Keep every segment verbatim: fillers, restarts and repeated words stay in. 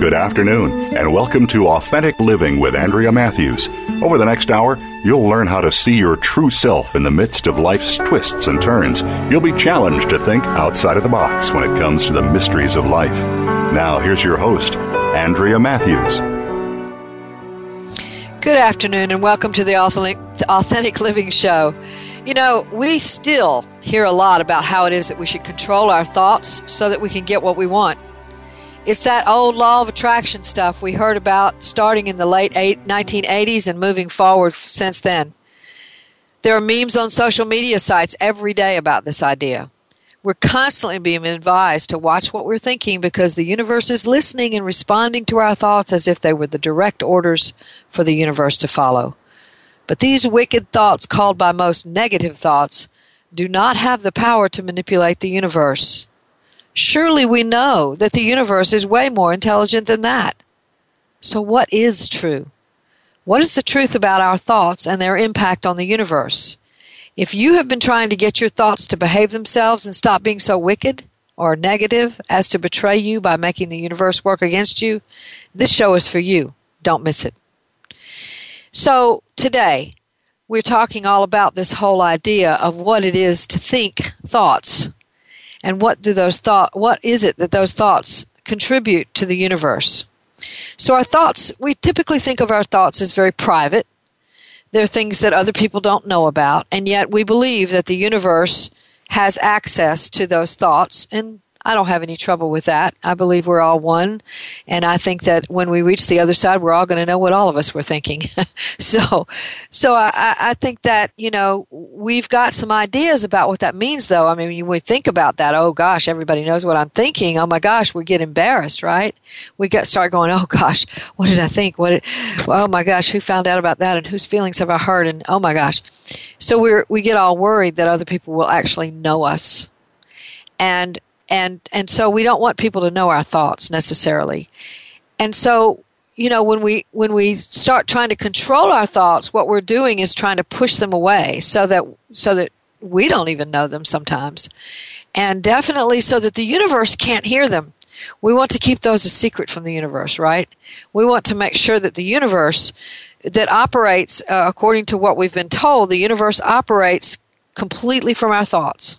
Good afternoon, and welcome to Authentic Living with Andrea Matthews. Over the next hour, you'll learn how to see your true self in the midst of life's twists and turns. You'll be challenged to think outside of the box when it comes to the mysteries of life. Now, here's your host, Andrea Matthews. Good afternoon, and welcome to the Authentic Living Show. You know, we still hear a lot about how it is that we should control our thoughts so that we can get what we want. It's that old law of attraction stuff we heard about starting in the late nineteen eighties and moving forward since then. There are memes on social media sites every day about this idea. We're constantly being advised to watch what we're thinking because the universe is listening and responding to our thoughts as if they were the direct orders for the universe to follow. But these wicked thoughts, called by most negative thoughts, do not have the power to manipulate the universe. Surely we know that the universe is way more intelligent than that. So what is true? What is the truth about our thoughts and their impact on the universe? If you have been trying to get your thoughts to behave themselves and stop being so wicked or negative as to betray you by making the universe work against you, this show is for you. Don't miss it. So today, we're talking all about this whole idea of what it is to think thoughts. And what do those thought? What is it that those thoughts contribute to the universe? So our thoughts, we typically think of our thoughts as very private. They're things that other people don't know about, and yet we believe that the universe has access to those thoughts, and I don't have any trouble with that. I believe we're all one, and I think that when we reach the other side, we're all going to know what all of us were thinking. so so I, I think that, you know, we've got some ideas about what that means, though. I mean, we think about that. Oh, gosh, everybody knows what I'm thinking. Oh, my gosh, we get embarrassed, right? We get start going, oh, gosh, what did I think? What? Did, oh, my gosh, who found out about that, and whose feelings have I hurt? And, oh, my gosh. So we we get all worried that other people will actually know us. And And and so we don't want people to know our thoughts necessarily. And so, you know, when we when we start trying to control our thoughts, what we're doing is trying to push them away so that so that we don't even know them sometimes. And definitely so that the universe can't hear them. We want to keep those a secret from the universe, right? We want to make sure that the universe that operates uh, according to what we've been told, the universe operates completely from our thoughts.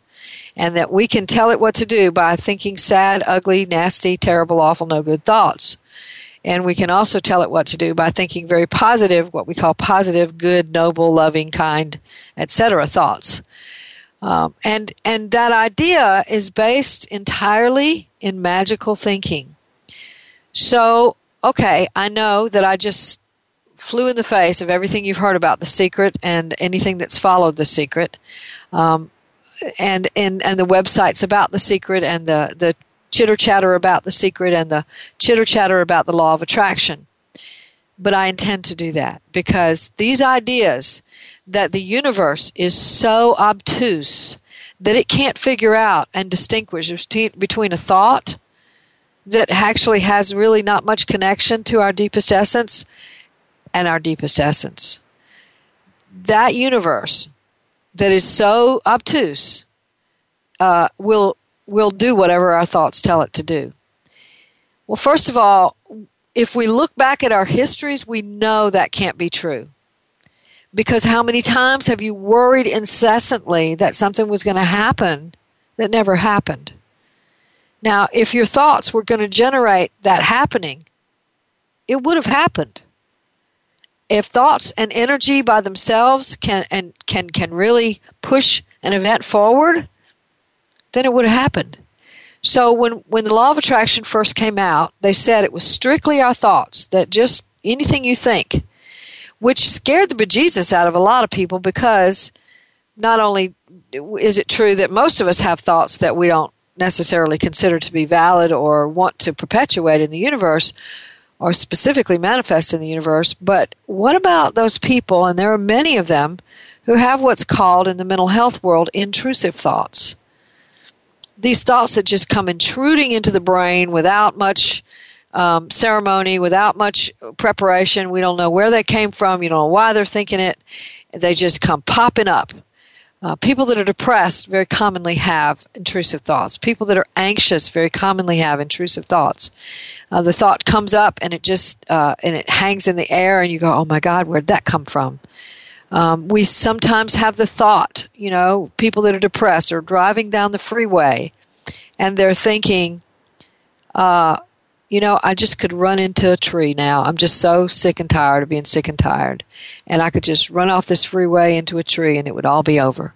And that we can tell it what to do by thinking sad, ugly, nasty, terrible, awful, no good thoughts. And we can also tell it what to do by thinking very positive, what we call positive, good, noble, loving, kind, et cetera thoughts. Um, and and that idea is based entirely in magical thinking. So, okay, I know that I just flew in the face of everything you've heard about The Secret and anything that's followed The Secret. Um And, and and the websites about The Secret and the, the chitter-chatter about The Secret and the chitter-chatter about the law of attraction. But I intend to do that because these ideas that the universe is so obtuse that it can't figure out and distinguish between a thought that actually has really not much connection to our deepest essence and our deepest essence. That universe that is so obtuse uh, will will do whatever our thoughts tell it to do. Well, first of all, if we look back at our histories, we know that can't be true. Because how many times have you worried incessantly that something was going to happen that never happened? Now, if your thoughts were going to generate that happening, it would have happened. If thoughts and energy by themselves can and can, can really push an event forward, then it would have happened. So when, when the law of attraction first came out, they said it was strictly our thoughts that just anything you think, which scared the bejesus out of a lot of people, because not only is it true that most of us have thoughts that we don't necessarily consider to be valid or want to perpetuate in the universe or specifically manifest in the universe, but what about those people, and there are many of them, who have what's called in the mental health world intrusive thoughts? These thoughts that just come intruding into the brain without much um, ceremony, without much preparation. We don't know where they came from. You don't know why they're thinking it. They just come popping up. Uh, people that are depressed very commonly have intrusive thoughts. People that are anxious very commonly have intrusive thoughts. Uh, the thought comes up and it just uh, and it hangs in the air, and you go, "Oh my God, where'd that come from?" Um, we sometimes have the thought, you know, people that are depressed are driving down the freeway and they're thinking, uh, you know, I just could run into a tree now. I'm just so sick and tired of being sick and tired. And I could just run off this freeway into a tree and it would all be over.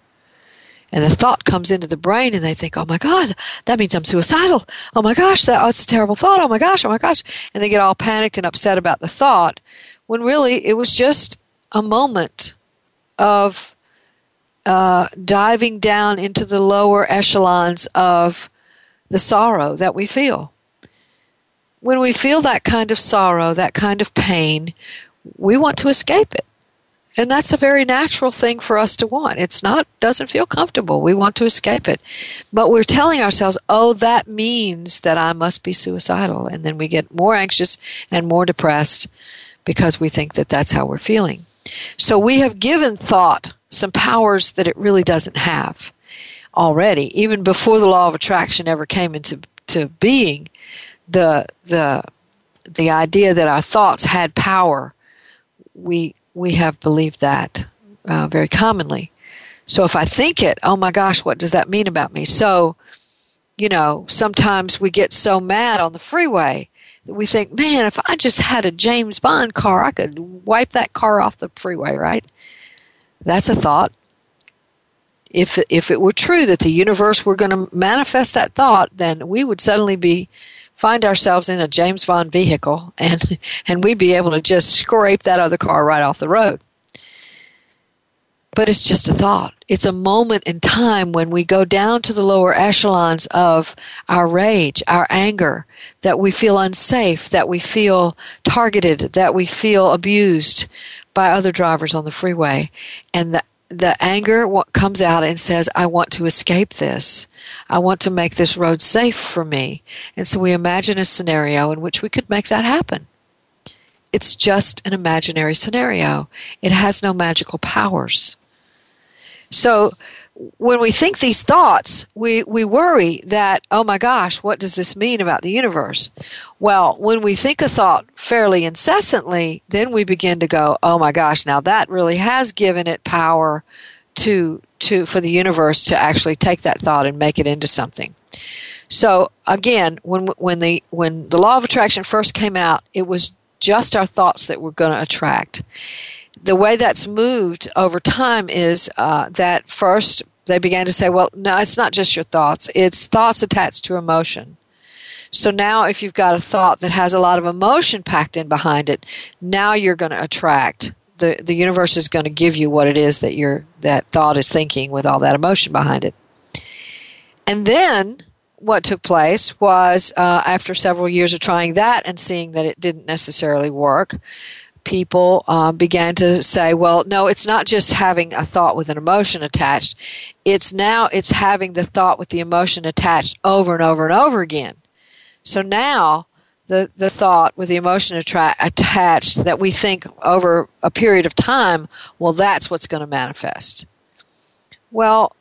And the thought comes into the brain and they think, oh my God, that means I'm suicidal. Oh my gosh, that, oh, that's a terrible thought. Oh my gosh, oh my gosh. And they get all panicked and upset about the thought, when really it was just a moment of uh, diving down into the lower echelons of the sorrow that we feel. When we feel that kind of sorrow, that kind of pain, we want to escape it. And that's a very natural thing for us to want. It's not, doesn't feel comfortable. We want to escape it. But we're telling ourselves, oh, that means that I must be suicidal. And then we get more anxious and more depressed because we think that that's how we're feeling. So we have given thought some powers that it really doesn't have already. Even before the law of attraction ever came into to being, the the the idea that our thoughts had power, we we have believed that uh, very commonly. So if I think it, oh my gosh, what does that mean about me? So, you know, sometimes we get so mad on the freeway. We think, man, if I just had a James Bond car, I could wipe that car off the freeway, right? That's a thought. If if it were true that the universe were going to manifest that thought, then we would suddenly be find ourselves in a James Bond vehicle, and and we'd be able to just scrape that other car right off the road. But it's just a thought. It's a moment in time when we go down to the lower echelons of our rage, our anger, that we feel unsafe, that we feel targeted, that we feel abused by other drivers on the freeway. And the, the anger comes out and says, I want to escape this. I want to make this road safe for me. And so we imagine a scenario in which we could make that happen. It's just an imaginary scenario. It has no magical powers. So when we think these thoughts, we, we worry that, oh my gosh, what does this mean about the universe? Well, when we think a thought fairly incessantly, then we begin to go, oh my gosh, now that really has given it power to to for the universe to actually take that thought and make it into something. So again, when when the when the law of attraction first came out, it was just our thoughts that we're going to attract. The way that's moved over time is uh, that first they began to say, well, no, it's not just your thoughts. It's thoughts attached to emotion. So now if you've got a thought that has a lot of emotion packed in behind it, now you're going to attract. The, the universe is going to give you what it is that your that thought is thinking with all that emotion behind it. And then what took place was uh, after several years of trying that and seeing that it didn't necessarily work, people uh, began to say, well, no, it's not just having a thought with an emotion attached. It's now it's having the thought with the emotion attached over and over and over again. So now the, the thought with the emotion attra- attached that we think over a period of time, well, that's what's going to manifest. Well,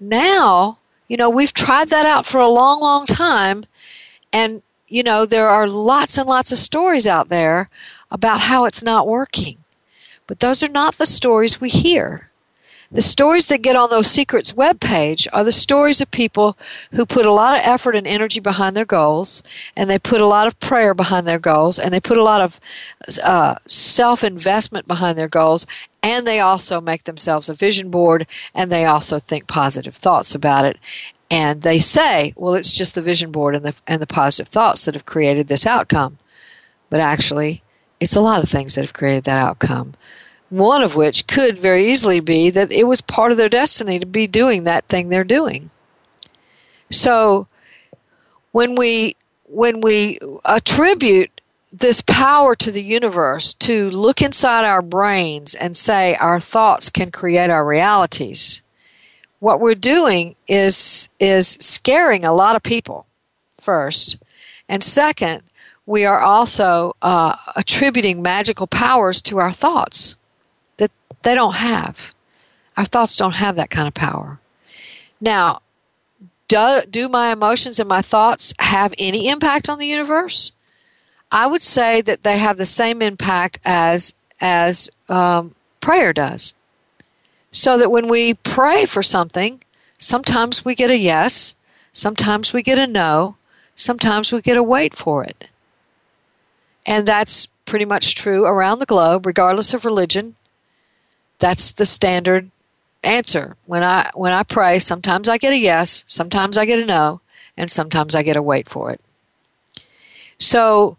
now, you know, we've tried that out for a long, long time, and, you know, there are lots and lots of stories out there about how it's not working. But those are not the stories we hear. The stories that get on those Secrets webpage are the stories of people who put a lot of effort and energy behind their goals, and they put a lot of prayer behind their goals, and they put a lot of uh, self-investment behind their goals, and they also make themselves a vision board, and they also think positive thoughts about it. And they say, well, it's just the vision board and the, and the positive thoughts that have created this outcome. But actually, It's a lot of things that have created that outcome. One of which could very easily be that it was part of their destiny to be doing that thing they're doing. So when we when we attribute this power to the universe to look inside our brains and say our thoughts can create our realities, what we're doing is is scaring a lot of people, first. And second, we are also uh, attributing magical powers to our thoughts that they don't have. Our thoughts don't have that kind of power. Now, do, do my emotions and my thoughts have any impact on the universe? I would say that they have the same impact as, as um, prayer does. So that when we pray for something, sometimes we get a yes, sometimes we get a no, sometimes we get a wait for it. And that's pretty much true around the globe, regardless of religion. That's the standard answer. When I when I pray, sometimes I get a yes, sometimes I get a no, and sometimes I get a wait for it. So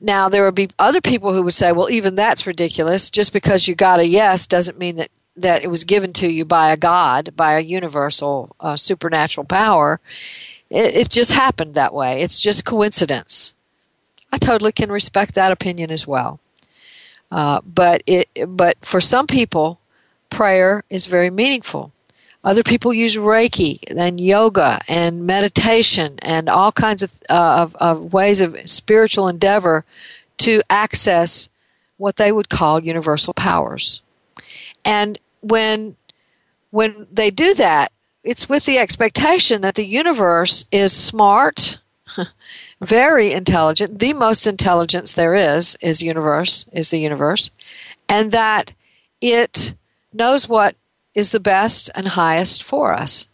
now there would be other people who would say, well, even that's ridiculous. Just because you got a yes doesn't mean that, that it was given to you by a God, by a universal uh, supernatural power. It, it just happened that way. It's just coincidence. I totally can respect that opinion as well. Uh, but it, but for some people, prayer is very meaningful. Other people use Reiki and yoga and meditation and all kinds of, uh, of, of ways of spiritual endeavor to access what they would call universal powers. And when when they do that, it's with the expectation that the universe is smart, very intelligent. The most intelligence there is is universe is the universe, and that it knows what is the best and highest for us.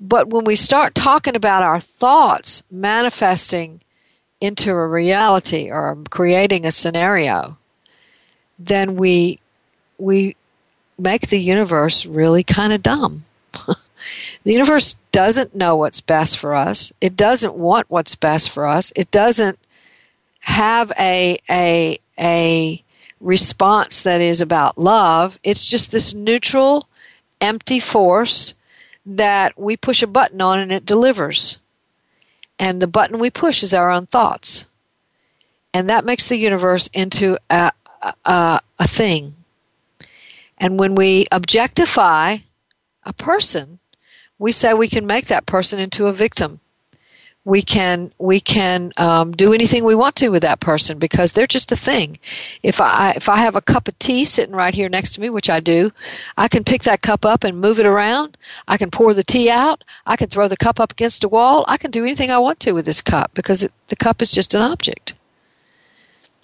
But when we start talking about our thoughts manifesting into a reality or creating a scenario, then we we make the universe really kind of dumb. The universe doesn't know what's best for us. It doesn't want what's best for us. It doesn't have a a a response that is about love. It's just this neutral, empty force that we push a button on and it delivers. And the button we push is our own thoughts. And that makes the universe into a a, a thing. And when we objectify a person, we say we can make that person into a victim. We can we can um, do anything we want to with that person because they're just a thing. If I if I have a cup of tea sitting right here next to me, which I do, I can pick that cup up and move it around. I can pour the tea out. I can throw the cup up against a wall. I can do anything I want to with this cup because it, the cup is just an object.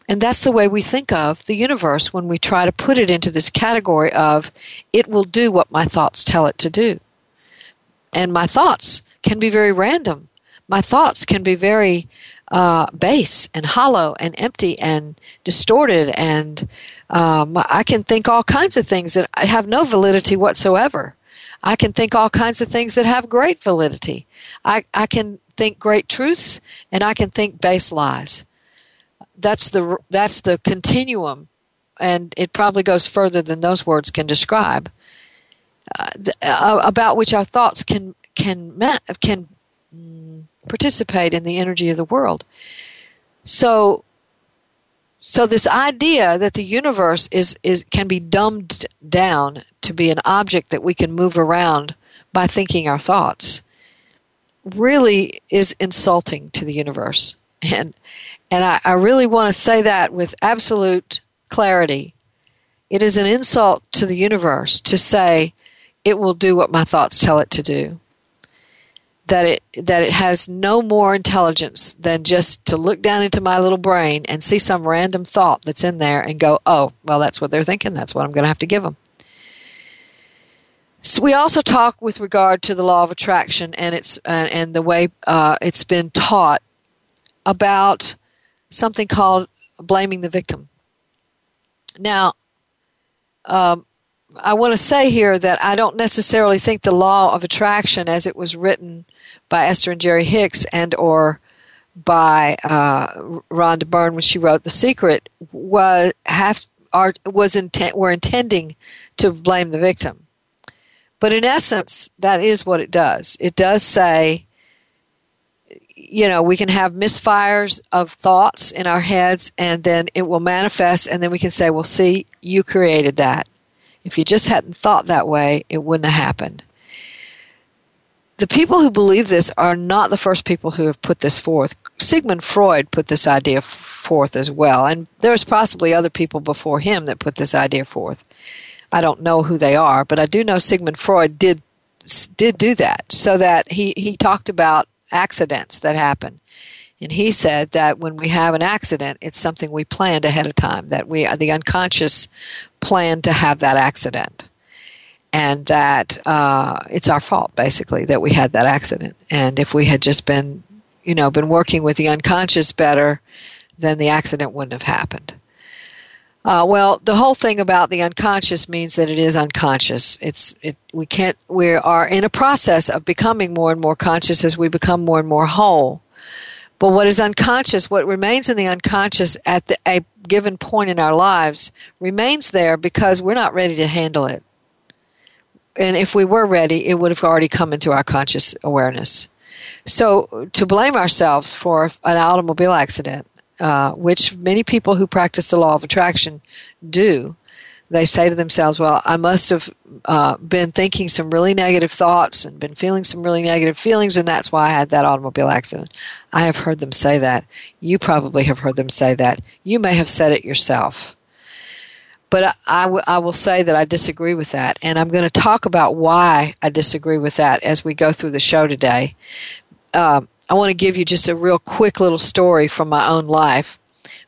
And that's the way we think of the universe when we try to put it into this category of it will do what my thoughts tell it to do. And my thoughts can be very random. My thoughts can be very uh, base and hollow and empty and distorted. And um, I can think all kinds of things that have no validity whatsoever. I can think all kinds of things that have great validity. I, I can think great truths and I can think base lies. That's the that's the continuum, and it probably goes further than those words can describe. Uh, th- uh, about which our thoughts can can ma- can mm, participate in the energy of the world. So, so this idea that the universe is is can be dumbed down to be an object that we can move around by thinking our thoughts really is insulting to the universe. And and I, I really want to say that with absolute clarity. It is an insult to the universe to say it will do what my thoughts tell it to do. That it that it has no more intelligence than just to look down into my little brain and see some random thought that's in there and go, oh, well, that's what they're thinking. That's what I'm going to have to give them. So we also talk with regard to the law of attraction and it's uh, and the way uh, it's been taught about something called blaming the victim. Now, um, I want to say here that I don't necessarily think the law of attraction as it was written by Esther and Jerry Hicks and or by uh, Rhonda Byrne when she wrote The Secret was have are was intent were intending to blame the victim, but in essence, that is what it does. It does say, you know, we can have misfires of thoughts in our heads, and then it will manifest, and then we can say, well, see, you created that. If you just hadn't thought that way, it wouldn't have happened. The people who believe this are not the first people who have put this forth. Sigmund Freud put this idea forth as well, and there's possibly other people before him that put this idea forth. I don't know who they are, but I do know Sigmund Freud did did do that, so that he, he talked about accidents that happen. And he said that when we have an accident, it's something we planned ahead of time, that we the unconscious plan to have that accident. And that uh, it's our fault, basically, that we had that accident. And if we had just been, you know, been working with the unconscious better, then the accident wouldn't have happened. Uh, well, the whole thing about the unconscious means that it is unconscious. It's it, we can't. We are in a process of becoming more and more conscious as we become more and more whole. But what is unconscious, what remains in the unconscious at the, a given point in our lives, remains there because we're not ready to handle it. And if we were ready, it would have already come into our conscious awareness. So to blame ourselves for an automobile accident, Uh, which many people who practice the law of attraction do. They say to themselves, well, I must have uh, been thinking some really negative thoughts and been feeling some really negative feelings, and that's why I had that automobile accident. I have heard them say that. You probably have heard them say that. You may have said it yourself. But I, I, w- I will say that I disagree with that, and I'm going to talk about why I disagree with that as we go through the show today. Um, I want to give you just a real quick little story from my own life.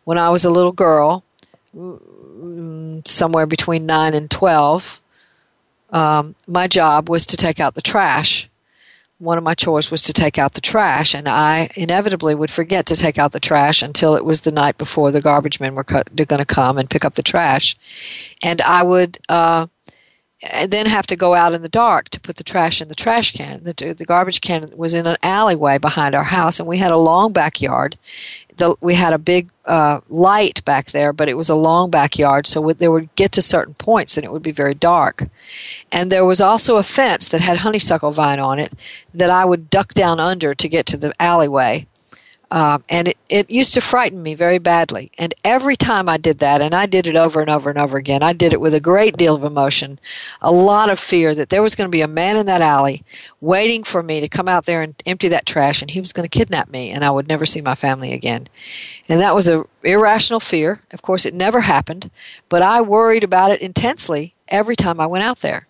When I was a little girl, somewhere between nine and twelve, um, my job was to take out the trash. One of my chores was to take out the trash, and I inevitably would forget to take out the trash until it was the night before the garbage men were co- going to come and pick up the trash. And I would... Uh, And then have to go out in the dark to put the trash in the trash can. The, the garbage can was in an alleyway behind our house, and we had a long backyard. The, we had a big uh, light back there, but it was a long backyard, so we, they would get to certain points, and it would be very dark. And there was also a fence that had honeysuckle vine on it that I would duck down under to get to the alleyway. Um, and it, it used to frighten me very badly. And every time I did that, and I did it over and over and over again, I did it with a great deal of emotion, a lot of fear that there was going to be a man in that alley waiting for me to come out there and empty that trash, and he was going to kidnap me, and I would never see my family again. And that was an irrational fear. Of course, it never happened, but I worried about it intensely every time I went out there.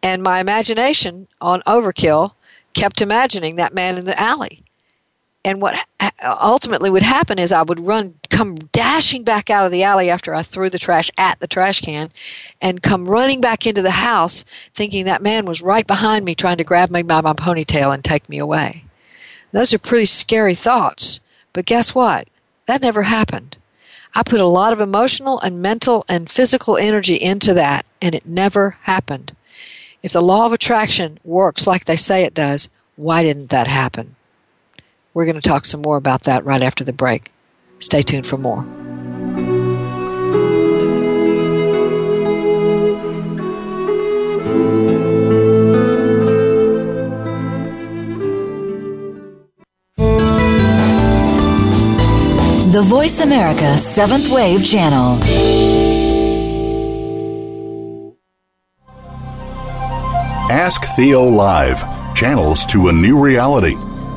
And my imagination on overkill kept imagining that man in the alley. And what ultimately would happen is I would run, come dashing back out of the alley after I threw the trash at the trash can, and come running back into the house thinking that man was right behind me trying to grab me by my ponytail and take me away. Those are pretty scary thoughts, but guess what? That never happened. I put a lot of emotional and mental and physical energy into that, and it never happened. If the law of attraction works like they say it does, why didn't that happen? We're going to talk some more about that right after the break. Stay tuned for more. The Voice America Seventh Wave Channel. Ask Theo Live, channels to a new reality.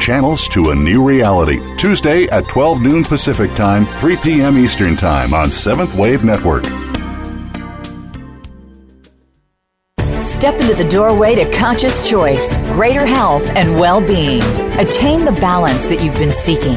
channels to a new reality, Tuesday at twelve noon Pacific Time, three p.m. Eastern Time on Seventh Wave Network. Step into the doorway to conscious choice, greater health, and well-being. Attain the balance that you've been seeking.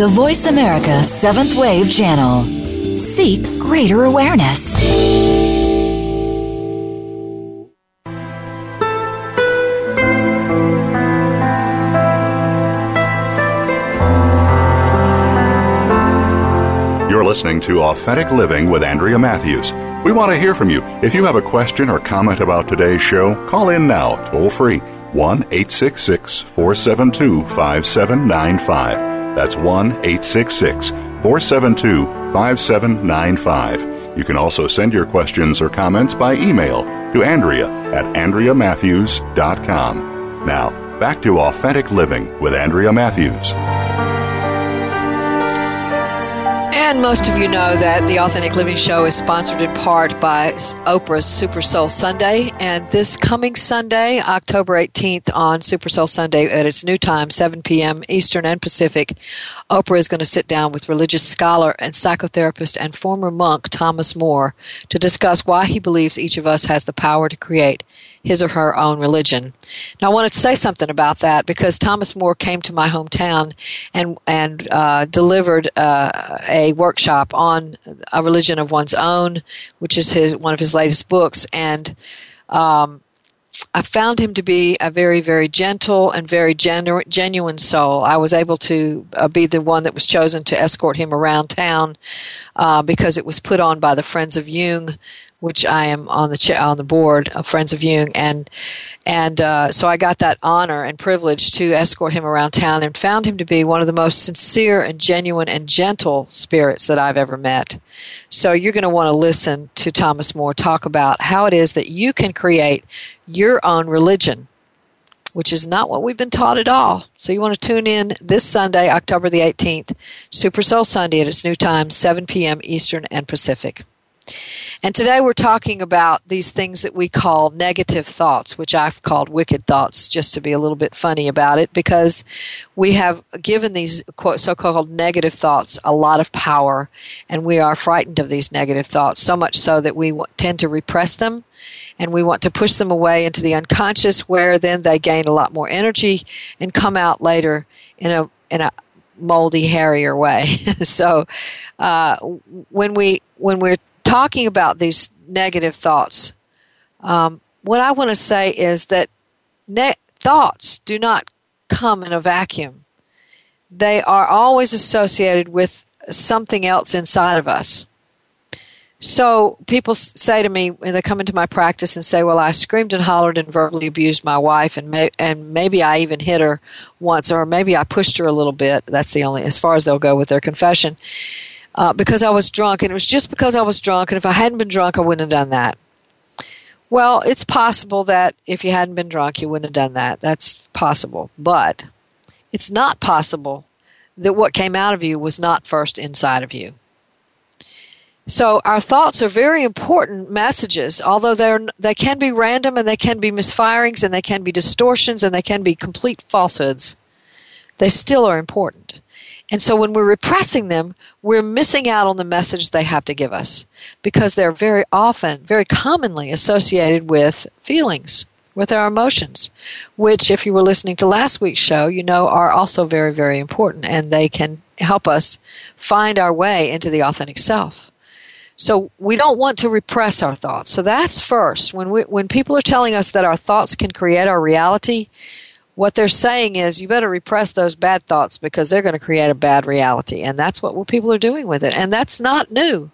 The Voice America Seventh Wave Channel. Seek greater awareness. You're listening to Authentic Living with Andrea Matthews. We want to hear from you. If you have a question or comment about today's show, call in now, toll free, one eight six six, four seven two, five seven nine five. That's one eight six six, four seven two, five seven nine five. You can also send your questions or comments by email to Andrea at andrea matthews dot com. Now, back to Authentic Living with Andrea Matthews. And most of you know that the Authentic Living Show is sponsored in part by Oprah's Super Soul Sunday. And this coming Sunday, October eighteenth, on Super Soul Sunday at its new time, seven p.m. Eastern and Pacific, Oprah is going to sit down with religious scholar and psychotherapist and former monk Thomas Moore to discuss why he believes each of us has the power to create his or her own religion. Now, I wanted to say something about that because Thomas Moore came to my hometown and and uh, delivered uh, a workshop on A Religion of One's Own, which is his one of his latest books. And um, I found him to be a very, very gentle and very genu- genuine soul. I was able to uh, be the one that was chosen to escort him around town uh, because it was put on by the Friends of Jung, which I am on the cha- on the board of Friends of Jung, and and uh, so I got that honor and privilege to escort him around town, and found him to be one of the most sincere and genuine and gentle spirits that I've ever met. So you're going to want to listen to Thomas Moore talk about how it is that you can create your own religion, which is not what we've been taught at all. So you want to tune in this Sunday, October the eighteenth, Super Soul Sunday at its new time, seven p.m. Eastern and Pacific. And today we're talking about these things that we call negative thoughts, which I've called wicked thoughts, just to be a little bit funny about it, because we have given these so-called negative thoughts a lot of power, and we are frightened of these negative thoughts, so much so that we tend to repress them, and we want to push them away into the unconscious, where then they gain a lot more energy and come out later in a in a moldy, hairier way. So uh, when we when we're talking about these negative thoughts, um, what I want to say is that ne- thoughts do not come in a vacuum. They are always associated with something else inside of us. So people say to me, when they come into my practice and say, well, I screamed and hollered and verbally abused my wife, and may- and maybe I even hit her once, or maybe I pushed her a little bit. That's the only, as far as they'll go with their confession. Uh, because I was drunk, and it was just because I was drunk, and if I hadn't been drunk, I wouldn't have done that. Well, it's possible that if you hadn't been drunk, you wouldn't have done that. That's possible. But it's not possible that what came out of you was not first inside of you. So our thoughts are very important messages, although they're, they can be random, and they can be misfirings, and they can be distortions, and they can be complete falsehoods. They still are important. And so when we're repressing them, we're missing out on the message they have to give us, because they're very often, very commonly associated with feelings, with our emotions, which, if you were listening to last week's show, you know are also very, very important, and they can help us find our way into the authentic self. So we don't want to repress our thoughts. So that's first. When we, when people are telling us that our thoughts can create our reality, what they're saying is, you better repress those bad thoughts, because they're going to create a bad reality. And that's what people are doing with it. And that's not new.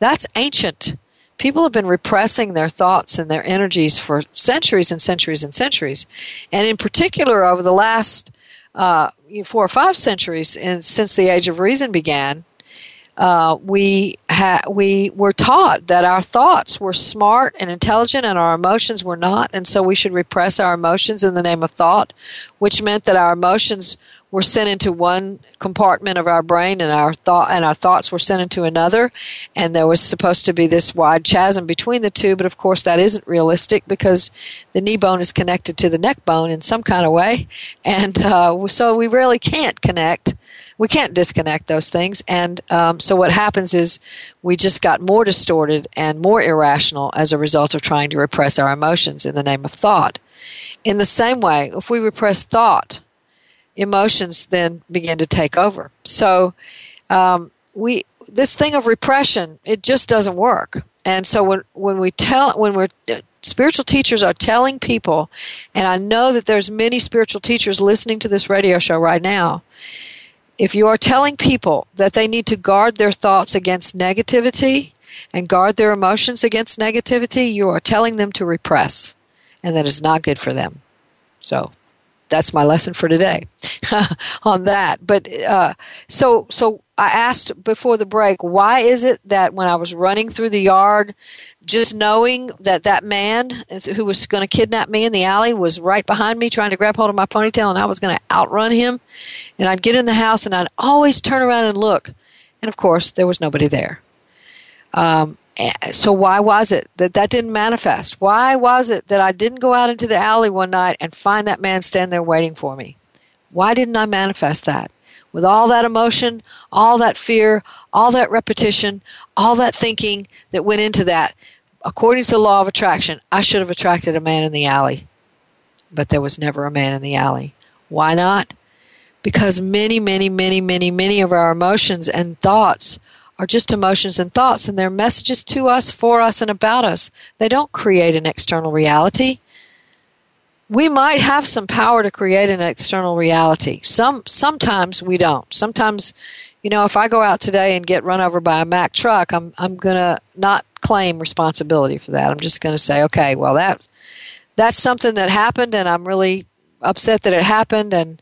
That's ancient. People have been repressing their thoughts and their energies for centuries and centuries and centuries. And in particular, over the last uh, four or five centuries, and since the Age of Reason began, uh, we ha- we were taught that our thoughts were smart and intelligent and our emotions were not, and so we should repress our emotions in the name of thought, which meant that our emotions were sent into one compartment of our brain and our thought and our thoughts were sent into another, and there was supposed to be this wide chasm between the two, but of course that isn't realistic because the knee bone is connected to the neck bone in some kind of way, and uh, so we really can't connect. We can't disconnect those things, and um, so what happens is we just got more distorted and more irrational as a result of trying to repress our emotions in the name of thought. In the same way, if we repress thought, emotions then begin to take over. So um, we this thing of repression, it just doesn't work. And so when when we tell when we're uh, spiritual teachers are telling people, and I know that there's many spiritual teachers listening to this radio show right now. If you are telling people that they need to guard their thoughts against negativity and guard their emotions against negativity, you are telling them to repress, and that is not good for them. So that's my lesson for today on that. But uh, so so I asked before the break, why is it that when I was running through the yard, just knowing that that man who was going to kidnap me in the alley was right behind me trying to grab hold of my ponytail, and I was going to outrun him, and I'd get in the house and I'd always turn around and look. And, of course, there was nobody there. Um So why was it that that didn't manifest? Why was it that I didn't go out into the alley one night and find that man standing there waiting for me? Why didn't I manifest that? With all that emotion, all that fear, all that repetition, all that thinking that went into that, according to the law of attraction, I should have attracted a man in the alley. But there was never a man in the alley. Why not? Because many, many, many, many, many of our emotions and thoughts are just emotions and thoughts, and they're messages to us, for us, and about us. They don't create an external reality. We might have some power to create an external reality. Some sometimes we don't. Sometimes, you know, if I go out today and get run over by a Mack truck, I'm I'm gonna not claim responsibility for that. I'm just gonna say, okay, well that that's something that happened, and I'm really upset that it happened, and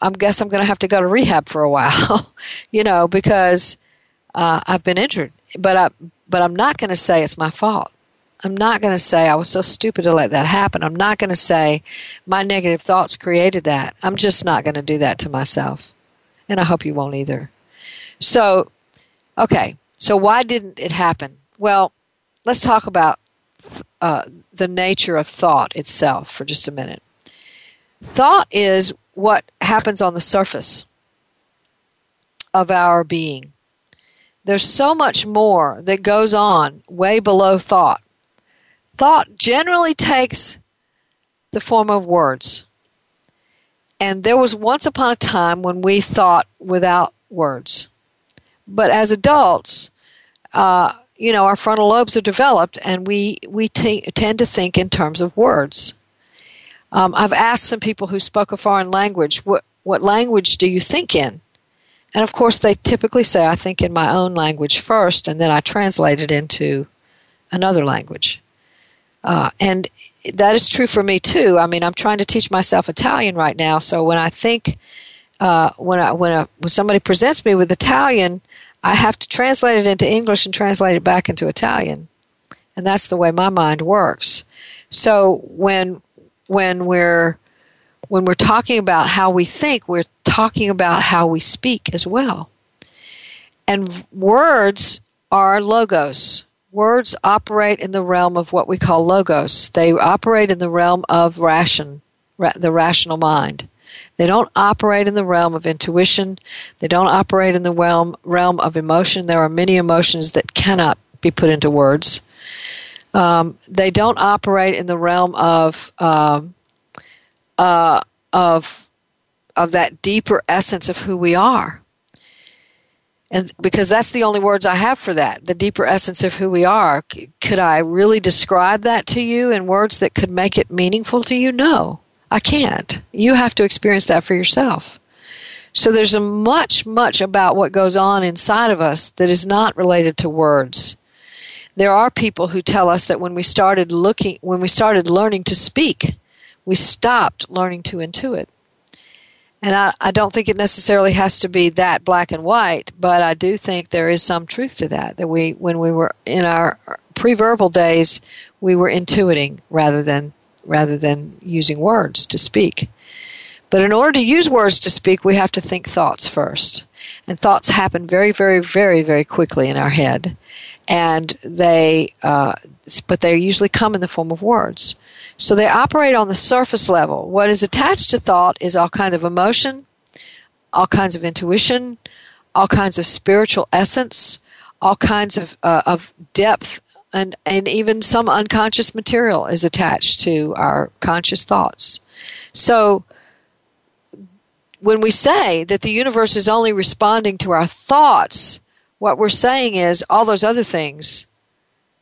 I guess I'm gonna have to go to rehab for a while, you know, because Uh, I've been injured, but I but I'm not going to say it's my fault. I'm not going to say I was so stupid to let that happen. I'm not going to say my negative thoughts created that. I'm just not going to do that to myself, and I hope you won't either. So, okay, so why didn't it happen? Well, let's talk about uh, the nature of thought itself for just a minute. Thought is what happens on the surface of our being. There's so much more that goes on way below thought. Thought generally takes the form of words. And there was once upon a time when we thought without words. But as adults, uh, you know, our frontal lobes are developed, and we, we t- tend to think in terms of words. Um, I've asked some people who spoke a foreign language, what, what language do you think in? And, of course, they typically say, I think in my own language first, and then I translate it into another language. Uh, and that is true for me, too. I mean, I'm trying to teach myself Italian right now, so when I think, uh, when, I, when, I, when somebody presents me with Italian, I have to translate it into English and translate it back into Italian. And that's the way my mind works. So when when we're... When we're talking about how we think, we're talking about how we speak as well. And words are logos. Words operate in the realm of what we call logos. They operate in the realm of ration, ra- the rational mind. They don't operate in the realm of intuition. They don't operate in the realm, realm of emotion. There are many emotions that cannot be put into words. Um, they don't operate in the realm of... Um, Uh, of of that deeper essence of who we are. And because that's the only words I have for that, the deeper essence of who we are. C- could I really describe that to you in words that could make it meaningful to you? No, I can't. You have to experience that for yourself. So there's a much, much about what goes on inside of us that is not related to words. There are people who tell us that when we started looking, when we started learning to speak, we stopped learning to intuit. And I, I don't think it necessarily has to be that black and white, but I do think there is some truth to that, that we, when we were in our pre-verbal days, we were intuiting rather than rather than using words to speak. But in order to use words to speak, we have to think thoughts first. And thoughts happen very, very, very, very quickly in our head. And they, uh, but they usually come in the form of words. So they operate on the surface level. What is attached to thought is all kinds of emotion, all kinds of intuition, all kinds of spiritual essence, all kinds of uh, of depth, and and even some unconscious material is attached to our conscious thoughts. So when we say that the universe is only responding to our thoughts, what we're saying is all those other things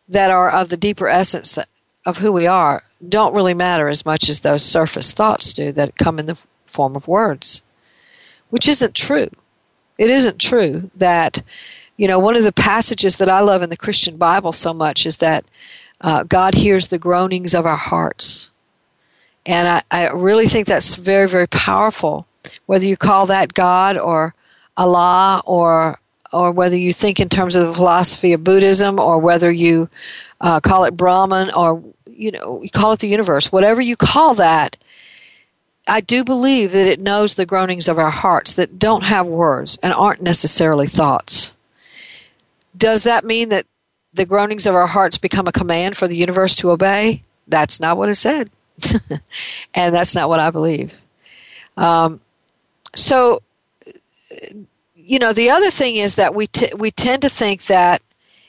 that are of the deeper essence that, of who we are don't really matter as much as those surface thoughts do that come in the form of words, which isn't true. It isn't true that, you know, one of the passages that I love in the Christian Bible so much is that uh, God hears the groanings of our hearts. And I, I really think that's very, very powerful, whether you call that God or Allah or or whether you think in terms of the philosophy of Buddhism, or whether you uh, call it Brahman, or you know, you call it the universe. Whatever you call that, I do believe that it knows the groanings of our hearts that don't have words and aren't necessarily thoughts. Does that mean that the groanings of our hearts become a command for the universe to obey? That's not what it said. And that's not what I believe. Um, so... You know, the other thing is that we t- we tend to think that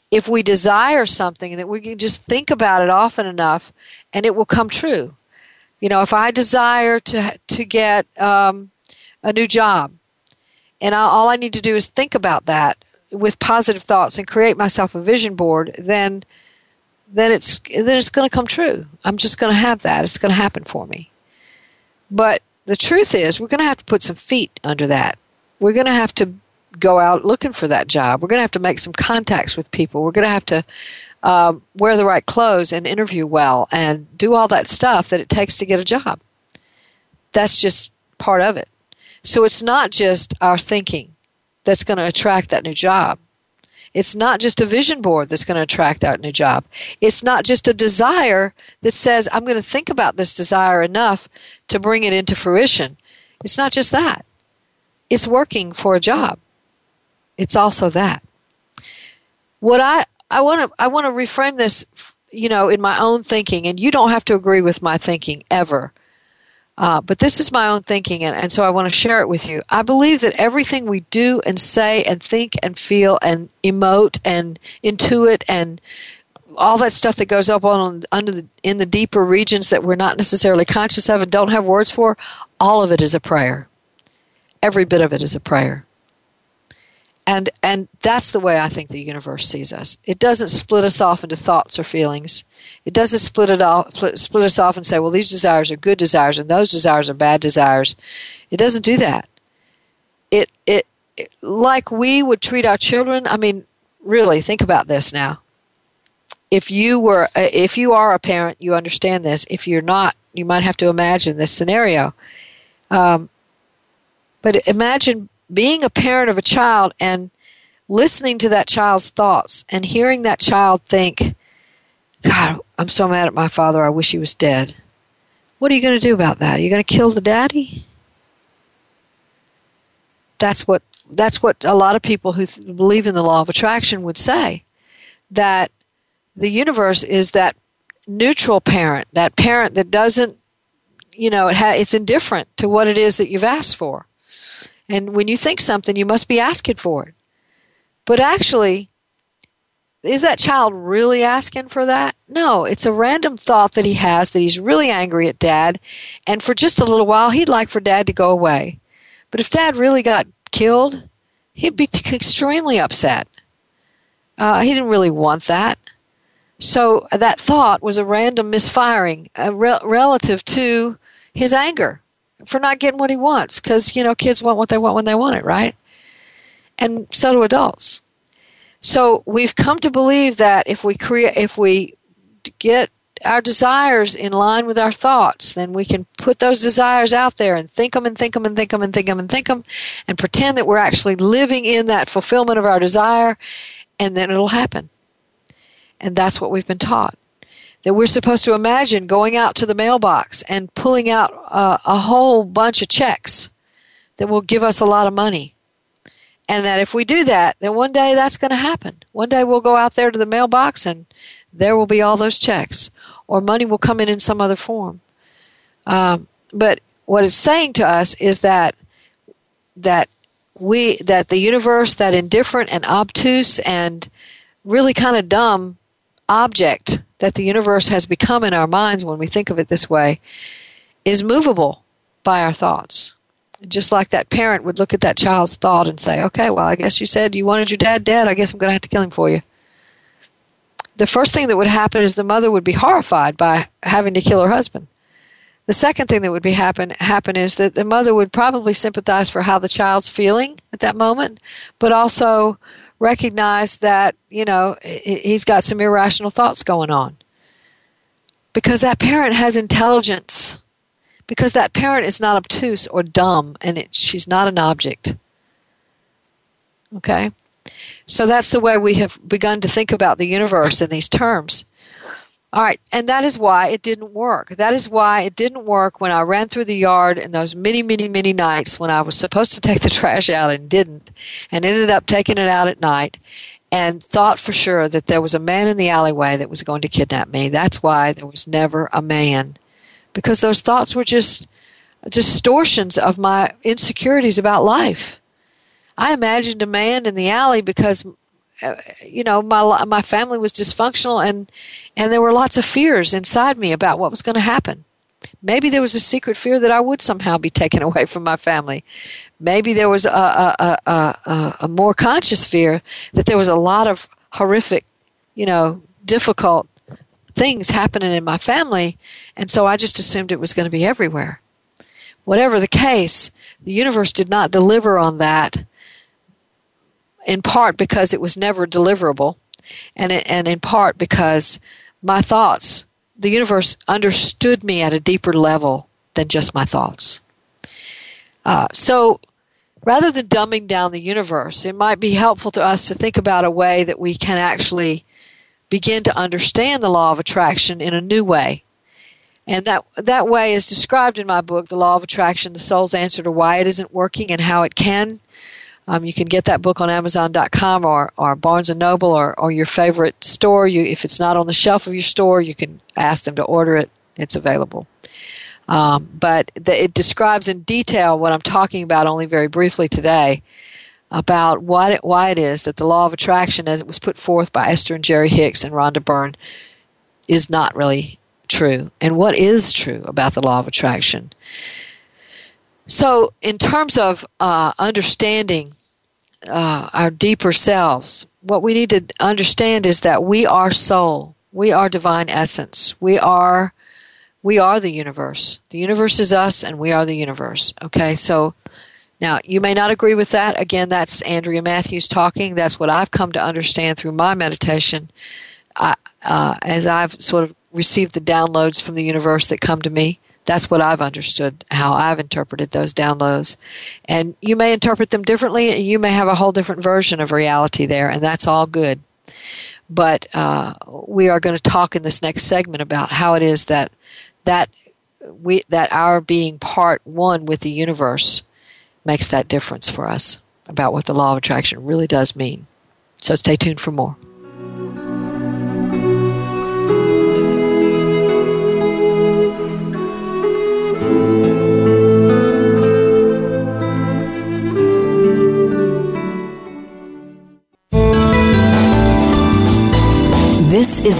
if we desire something, that we can just think about it often enough, and it will come true. You know, if I desire to to get um, a new job, and I, all I need to do is think about that with positive thoughts and create myself a vision board, then then it's then it's going to come true. I'm just going to have that. It's going to happen for me. But the truth is, we're going to have to put some feet under that. We're going to have to go out looking for that job. We're going to have to make some contacts with people. We're going to have to um, wear the right clothes and interview well and do all that stuff that it takes to get a job. That's just part of it. So it's not just our thinking that's going to attract that new job. It's not just a vision board that's going to attract that new job. It's not just a desire that says, I'm going to think about this desire enough to bring it into fruition. It's not just that. It's working for a job. It's also that. What I I want to I want to reframe this, you know, in my own thinking, and you don't have to agree with my thinking ever. Uh, but this is my own thinking, and, and so I want to share it with you. I believe that everything we do and say and think and feel and emote and intuit and all that stuff that goes up on under the, in the deeper regions that we're not necessarily conscious of and don't have words for, all of it is a prayer. Every bit of it is a prayer. And and that's the way I think the universe sees us. It doesn't split us off into thoughts or feelings. It doesn't split it off, split us off and say, well, these desires are good desires and those desires are bad desires. It doesn't do that. It, it, it like we would treat our children. I mean, really, think about this now. If you were, if you are a parent, you understand this. If you're not, you might have to imagine this scenario. Um, But imagine being a parent of a child and listening to that child's thoughts and hearing that child think, God, I'm so mad at my father. I wish he was dead. What are you going to do about that? Are you going to kill the daddy? That's what that's what a lot of people who th- believe in the law of attraction would say, that the universe is that neutral parent, that parent that doesn't, you know, it ha- it's indifferent to what it is that you've asked for. And when you think something, you must be asking for it. But actually, is that child really asking for that? No, it's a random thought that he has that he's really angry at dad. And for just a little while, he'd like for dad to go away. But if dad really got killed, he'd be t- extremely upset. Uh, he didn't really want that. So that thought was a random misfiring uh, re- relative to his anger for not getting what he wants, because, you know, kids want what they want when they want it, right? And so do adults. So we've come to believe that if we create, if we get our desires in line with our thoughts, then we can put those desires out there and think them and think them and think them and think them and think them and pretend that we're actually living in that fulfillment of our desire, and then it'll happen. And that's what we've been taught. That we're supposed to imagine going out to the mailbox and pulling out uh, a whole bunch of checks that will give us a lot of money. And that if we do that, then one day that's going to happen. One day we'll go out there to the mailbox and there will be all those checks. Or money will come in in some other form. Um, but what it's saying to us is that that we that the universe, that indifferent and obtuse and really kind of dumb object that the universe has become in our minds when we think of it this way, is movable by our thoughts. Just like that parent would look at that child's thought and say, okay, well, I guess you said you wanted your dad dead. I guess I'm going to have to kill him for you. The first thing that would happen is the mother would be horrified by having to kill her husband. The second thing that would be happen happen is that the mother would probably sympathize for how the child's feeling at that moment, but also recognize that, you know, he's got some irrational thoughts going on. Because that parent has intelligence. Because that parent is not obtuse or dumb, and it, she's not an object. Okay? So that's the way we have begun to think about the universe in these terms. All right, and that is why it didn't work. That is why it didn't work when I ran through the yard and those many, many, many nights when I was supposed to take the trash out and didn't, and ended up taking it out at night and thought for sure that there was a man in the alleyway that was going to kidnap me. That's why there was never a man. Because those thoughts were just distortions of my insecurities about life. I imagined a man in the alley because, you know, my my family was dysfunctional, and, and there were lots of fears inside me about what was going to happen. Maybe there was a secret fear that I would somehow be taken away from my family. Maybe there was a, a, a, a, a more conscious fear that there was a lot of horrific, you know, difficult things happening in my family, and so I just assumed it was going to be everywhere. Whatever the case, the universe did not deliver on that, in part because it was never deliverable, and it, and in part because my thoughts, the universe understood me at a deeper level than just my thoughts. Uh, so rather than dumbing down the universe, it might be helpful to us to think about a way that we can actually begin to understand the law of attraction in a new way. And that that way is described in my book, The Law of Attraction, the Soul's Answer to Why It Isn't Working and How It Can. Um, you can get that book on Amazon dot com or, or Barnes and Noble or, or your favorite store. You, if it's not on the shelf of your store, you can ask them to order it. It's available. Um, but the, it describes in detail what I'm talking about only very briefly today, about what it, why it is that the law of attraction, as it was put forth by Esther and Jerry Hicks and Rhonda Byrne, is not really true, and what is true about the law of attraction. So in terms of uh, understanding uh, our deeper selves, what we need to understand is that we are soul. We are divine essence. We are we are the universe. The universe is us, and we are the universe. Okay, so now, you may not agree with that. Again, that's Andrea Matthews talking. That's what I've come to understand through my meditation I, uh, as I've sort of received the downloads from the universe that come to me. That's what I've understood, how I've interpreted those downloads. And you may interpret them differently, and you may have a whole different version of reality there, and that's all good. But uh, we are going to talk in this next segment about how it is that that we that our being part one with the universe makes that difference for us about what the law of attraction really does mean. So stay tuned for more. This is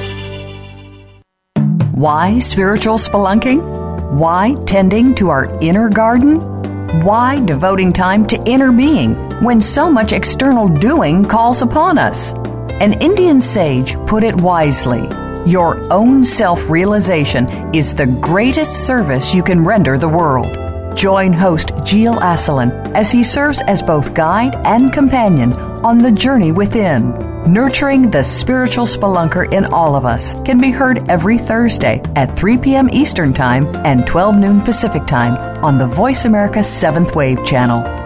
Why spiritual spelunking? Why tending to our inner garden? Why devoting time to inner being when so much external doing calls upon us? An Indian sage put it wisely, your own self-realization is the greatest service you can render the world. Join host Gil Aselin as he serves as both guide and companion on the journey within. Nurturing the Spiritual Spelunker in All of Us can be heard every Thursday at three p.m. Eastern Time and twelve noon Pacific Time on the Voice America Seventh Wave Channel.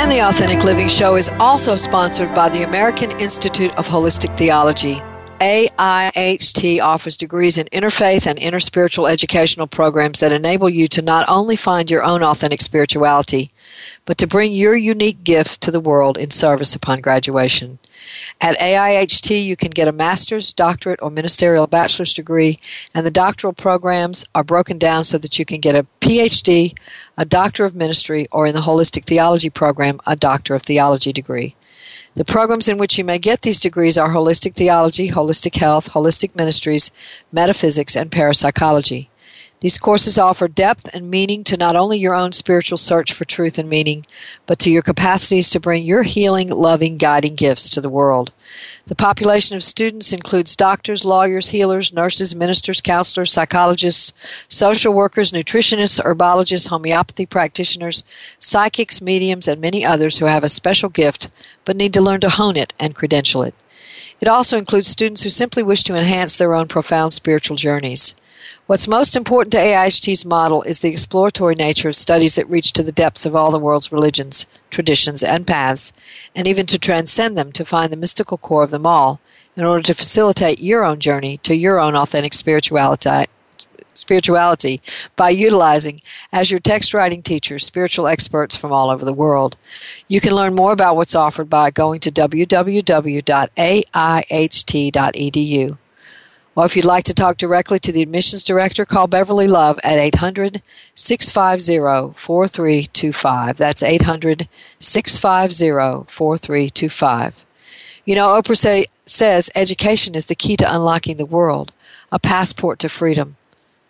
And the Authentic Living Show is also sponsored by the American Institute of Holistic Theology. A I H T offers degrees in interfaith and interspiritual educational programs that enable you to not only find your own authentic spirituality, but to bring your unique gifts to the world in service upon graduation. At A I H T, you can get a master's, doctorate, or ministerial bachelor's degree, and the doctoral programs are broken down so that you can get a P H D, a doctor of ministry, or in the holistic theology program, a doctor of theology degree. The programs in which you may get these degrees are holistic theology, holistic health, holistic ministries, metaphysics, and parapsychology. These courses offer depth and meaning to not only your own spiritual search for truth and meaning, but to your capacities to bring your healing, loving, guiding gifts to the world. The population of students includes doctors, lawyers, healers, nurses, ministers, counselors, psychologists, social workers, nutritionists, herbologists, homeopathy practitioners, psychics, mediums, and many others who have a special gift but need to learn to hone it and credential it. It also includes students who simply wish to enhance their own profound spiritual journeys. What's most important to A I H T's model is the exploratory nature of studies that reach to the depths of all the world's religions, traditions, and paths, and even to transcend them to find the mystical core of them all in order to facilitate your own journey to your own authentic spirituality, spirituality by utilizing, as your text writing teacher, spiritual experts from all over the world. You can learn more about what's offered by going to w w w dot a i h t dot e d u. Or if you'd like to talk directly to the admissions director, call Beverly Love at eight hundred, six five zero, four three two five. That's eight hundred, six five zero, four three two five. You know, Oprah say, says education is the key to unlocking the world, a passport to freedom.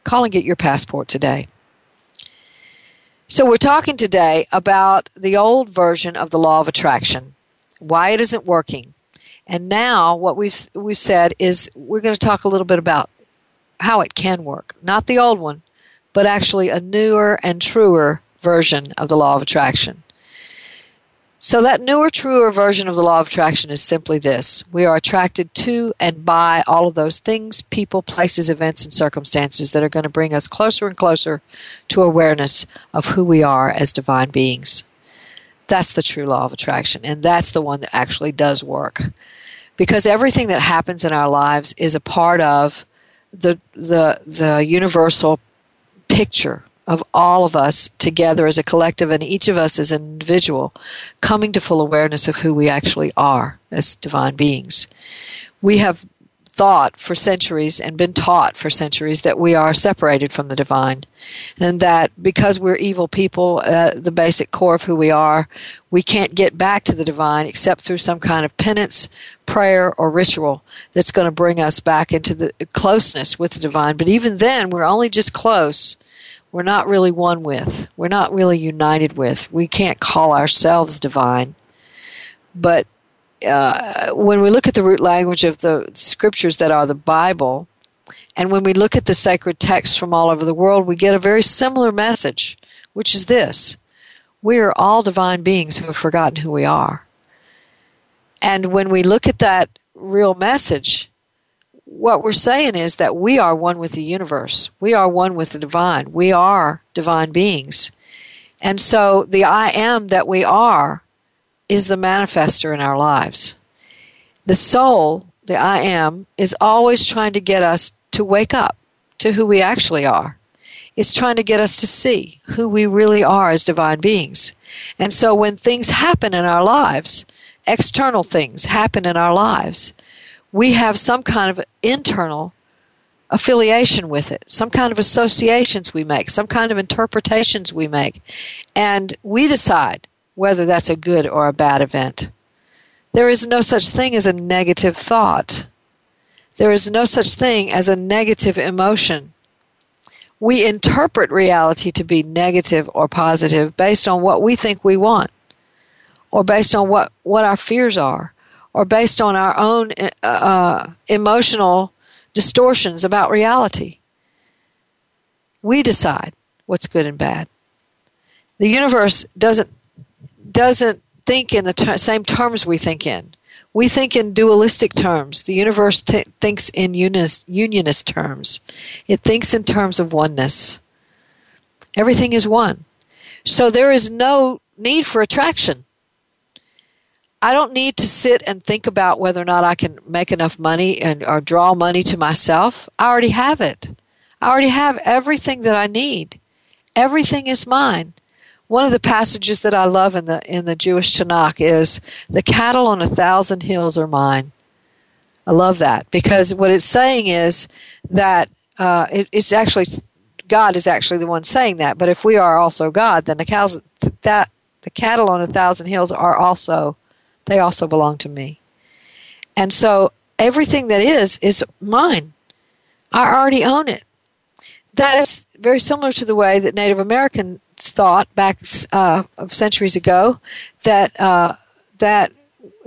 Call and get your passport today. So we're talking today about the old version of the law of attraction, why it isn't working. And now what we've we've said is we're going to talk a little bit about how it can work. Not the old one, but actually a newer and truer version of the law of attraction. So that newer, truer version of the law of attraction is simply this. We are attracted to and by all of those things, people, places, events, and circumstances that are going to bring us closer and closer to awareness of who we are as divine beings. That's the true law of attraction, and that's the one that actually does work. Because everything that happens in our lives is a part of the the the universal picture of all of us together as a collective, and each of us as an individual coming to full awareness of who we actually are as divine beings. We have thought for centuries and been taught for centuries that we are separated from the divine, and that because we're evil people, uh, the basic core of who we are, we can't get back to the divine except through some kind of penance, prayer, or ritual that's going to bring us back into the closeness with the divine. But even then, we're only just close. We're not really one with. We're not really united with. We can't call ourselves divine. But Uh, when we look at the root language of the scriptures that are the Bible, and when we look at the sacred texts from all over the world, we get a very similar message, which is this: we are all divine beings who have forgotten who we are. And when we look at that real message, what we're saying is that we are one with the universe. We are one with the divine. We are divine beings. And so the I am that we are is the manifester in our lives. The soul, the I am, is always trying to get us to wake up to who we actually are. It's trying to get us to see who we really are as divine beings. And so when things happen in our lives, external things happen in our lives, we have some kind of internal affiliation with it, some kind of associations we make, some kind of interpretations we make, and we decide whether that's a good or a bad event. There is no such thing as a negative thought. There is no such thing as a negative emotion. We interpret reality to be negative or positive based on what we think we want, or based on what, what our fears are, or based on our own uh, emotional distortions about reality. We decide what's good and bad. The universe doesn't doesn't think in the ter- same terms we think in. We think in dualistic terms. The universe t- thinks in unis- unionist terms. It thinks in terms of oneness. Everything is one. So there is no need for attraction. I don't need to sit and think about whether or not I can make enough money and or draw money to myself. I already have it. I already have everything that I need. Everything is mine. One of the passages that I love in the in the Jewish Tanakh is, "The cattle on a thousand hills are mine." I love that, because what it's saying is that uh, it, it's actually, God is actually the one saying that. But if we are also God, then the cows, that the cattle on a thousand hills are also, they also belong to me. And so everything that is is mine. I already own it. That is very similar to the way that Native American thought back uh, centuries ago, that uh, that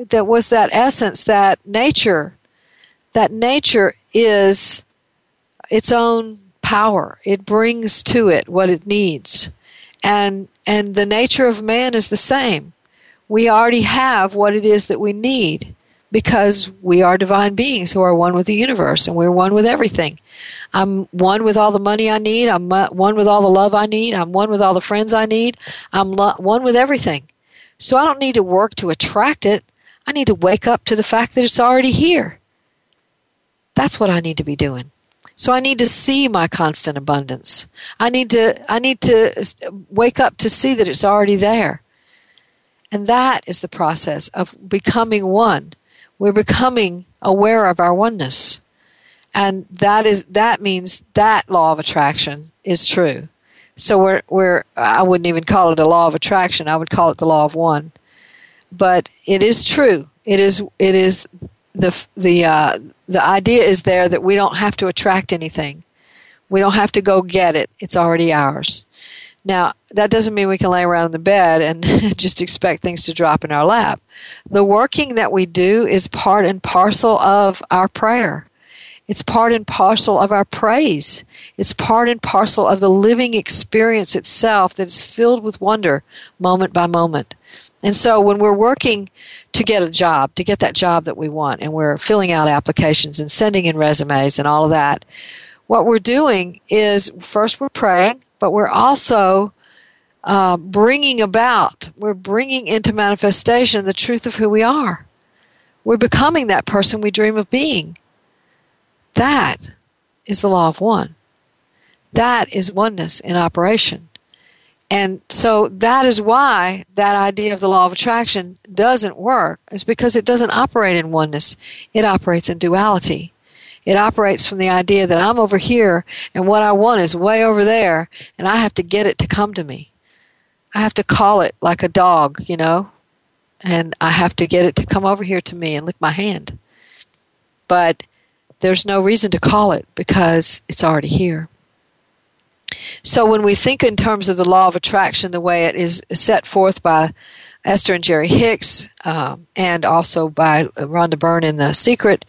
that was that essence that nature, that nature is its own power. It brings to it what it needs, and and the nature of man is the same. We already have what it is that we need, because we are divine beings who are one with the universe, and we're one with everything. I'm one with all the money I need. I'm one with all the love I need. I'm one with all the friends I need. I'm lo- one with everything. So I don't need to work to attract it. I need to wake up to the fact that it's already here. That's what I need to be doing. So I need to see my constant abundance. I need to, I need to wake up to see that it's already there. And that is the process of becoming one. We're becoming aware of our oneness. And that is that means that law of attraction is true. So we're we're I wouldn't even call it a law of attraction. I would call it the law of one. But it is true. It is it is the the uh, the idea is there that we don't have to attract anything. We don't have to go get it. It's already ours. Now, that doesn't mean we can lay around in the bed and just expect things to drop in our lap. The working that we do is part and parcel of our prayer. It's part and parcel of our praise. It's part and parcel of the living experience itself that is filled with wonder moment by moment. And so when we're working to get a job, to get that job that we want, and we're filling out applications and sending in resumes and all of that, what we're doing is first we're praying, but we're also uh, bringing about, we're bringing into manifestation the truth of who we are. We're becoming that person we dream of being. That is the law of one. That is oneness in operation. And so that is why that idea of the law of attraction doesn't work. It's because it doesn't operate in oneness. It operates in duality. It operates from the idea that I'm over here and what I want is way over there, and I have to get it to come to me. I have to call it like a dog, you know, and I have to get it to come over here to me and lick my hand. But there's no reason to call it because it's already here. So when we think in terms of the law of attraction, the way it is set forth by Esther and Jerry Hicks um, and also by Rhonda Byrne in The Secret,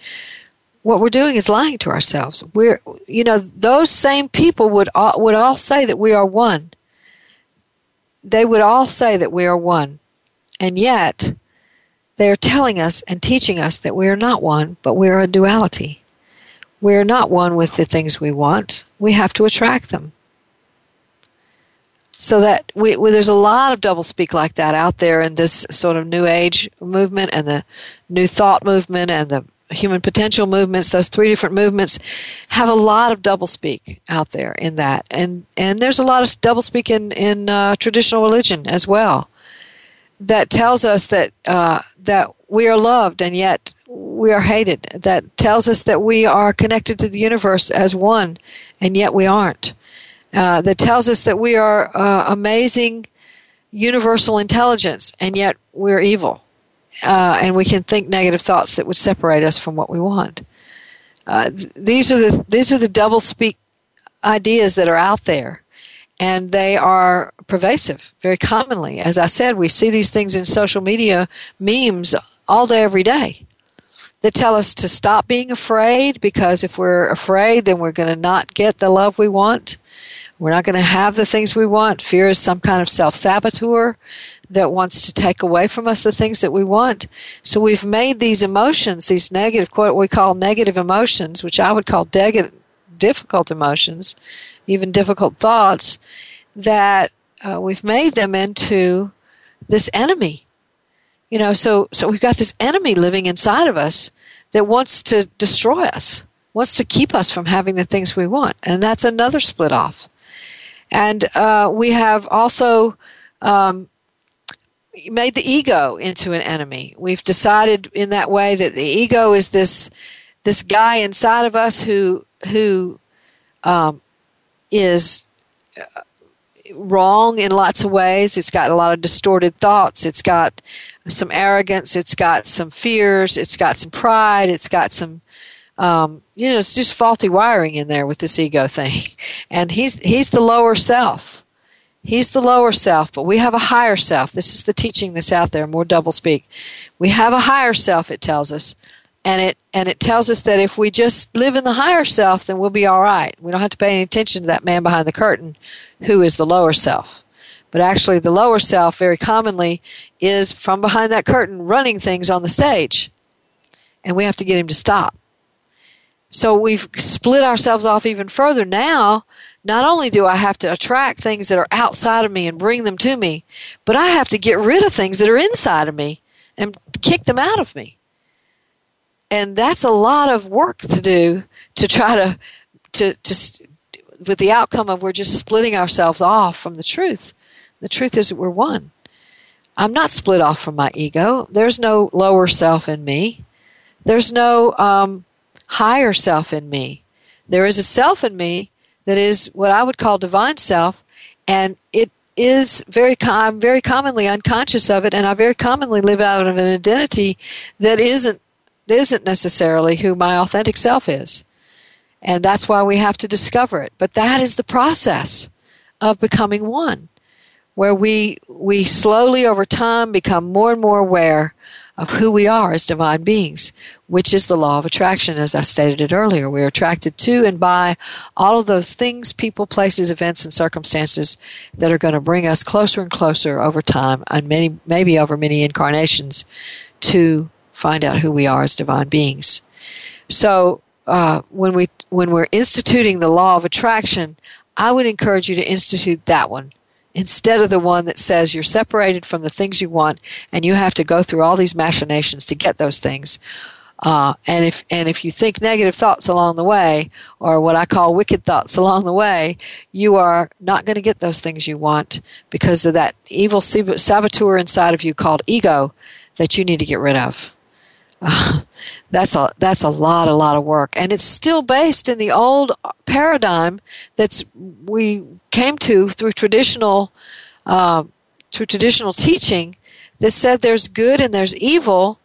what we're doing is lying to ourselves. We're, you know, those same people would all, would all say that we are one. They would all say that we are one. And yet, they're telling us and teaching us that we are not one, but we are a duality. We are not one with the things we want. We have to attract them. So that we, we, there's a lot of doublespeak like that out there in this sort of New Age movement and the New Thought movement and the Human Potential movements. Those three different movements have a lot of doublespeak out there in that. And and there's a lot of doublespeak in, in uh, traditional religion as well that tells us that uh, that we are loved and yet we are hated. That tells us that we are connected to the universe as one and yet we aren't. Uh, that tells us that we are uh, amazing universal intelligence, and yet we're evil. Uh, and we can think negative thoughts that would separate us from what we want. Uh, th- these are the these are the doublespeak ideas that are out there, and they are pervasive, very commonly. As I said, we see these things in social media memes all day, every day. They tell us to stop being afraid, because if we're afraid, then we're going to not get the love we want. We're not going to have the things we want. Fear is some kind of self-saboteur that wants to take away from us the things that we want. So we've made these emotions, these negative, what we call negative emotions, which I would call de- difficult emotions, even difficult thoughts, that uh, we've made them into this enemy. You know, so so we've got this enemy living inside of us that wants to destroy us, wants to keep us from having the things we want. And that's another split off. And uh, we have also um, made the ego into an enemy. We've decided in that way that the ego is this this guy inside of us who who um, is wrong in lots of ways. It's got a lot of distorted thoughts. It's got some arrogance. It's got some fears. It's got some pride. It's got some. Um, you know, it's just faulty wiring in there with this ego thing. And he's he's the lower self. He's the lower self, but we have a higher self. This is the teaching that's out there, more doublespeak. We have a higher self, it tells us. And it and it tells us that if we just live in the higher self, then we'll be all right. We don't have to pay any attention to that man behind the curtain who is the lower self. But actually the lower self very commonly is from behind that curtain running things on the stage. And we have to get him to stop. So we've split ourselves off even further now. Not only do I have to attract things that are outside of me and bring them to me, but I have to get rid of things that are inside of me and kick them out of me. And that's a lot of work to do to try to, to, to with the outcome of we're just splitting ourselves off from the truth. The truth is that we're one. I'm not split off from my ego. There's no lower self in me. There's no... Um, higher self in me. There is a self in me that is what I would call divine self, and it is very com- I'm very commonly unconscious of it, and I very commonly live out of an identity that isn't isn't necessarily who my authentic self is. And that's why we have to discover it. But that is the process of becoming one, where we we slowly over time become more and more aware of who we are as divine beings, which is the law of attraction, as I stated it earlier. We are attracted to and by all of those things, people, places, events, and circumstances that are going to bring us closer and closer over time, and many, maybe over many incarnations, to find out who we are as divine beings. So uh, when we when we're instituting the law of attraction, I would encourage you to institute that one, instead of the one that says you're separated from the things you want and you have to go through all these machinations to get those things. Uh, and if and if you think negative thoughts along the way, or what I call wicked thoughts along the way, you are not going to get those things you want because of that evil saboteur inside of you called ego that you need to get rid of. Uh, that's a that's a lot a lot of work, and it's still based in the old paradigm that's we came to through traditional uh, through traditional teaching that said there's good and there's evil,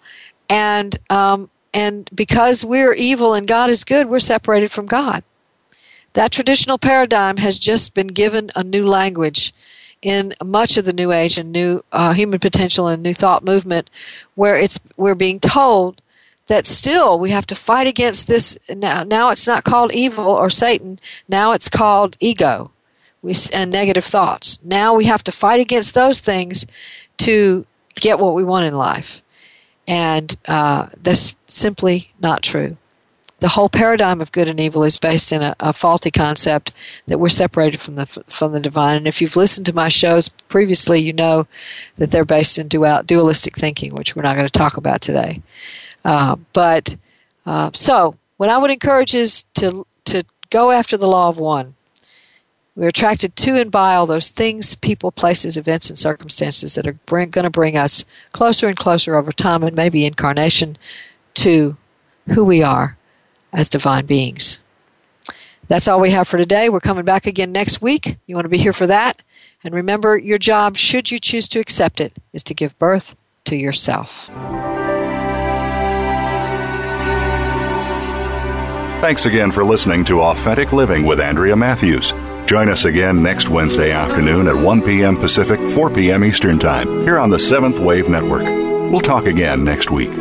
and um, and because we're evil and God is good, we're separated from God. That traditional paradigm has just been given a new language in much of the New Age and New uh, Human Potential and New Thought movement, where it's we're being told that still we have to fight against this. Now, now it's not called evil or Satan. Now it's called ego we, and negative thoughts. Now we have to fight against those things to get what we want in life. And uh, that's simply not true. The whole paradigm of good and evil is based in a, a faulty concept that we're separated from the from the divine. And if you've listened to my shows previously, you know that they're based in dual, dualistic thinking, which we're not going to talk about today. Uh, but uh, so what I would encourage is to to go after the law of one. We're attracted to and by all those things, people, places, events, and circumstances that are going to bring us closer and closer over time and maybe incarnation to who we are as divine beings. That's all we have for today. We're coming back again next week. You want to be here for that. And remember, your job, should you choose to accept it, is to give birth to yourself. Thanks again for listening to Authentic Living with Andrea Matthews. Join us again next Wednesday afternoon at one p.m. Pacific, four p.m. Eastern Time, here on the Seventh Wave Network. We'll talk again next week.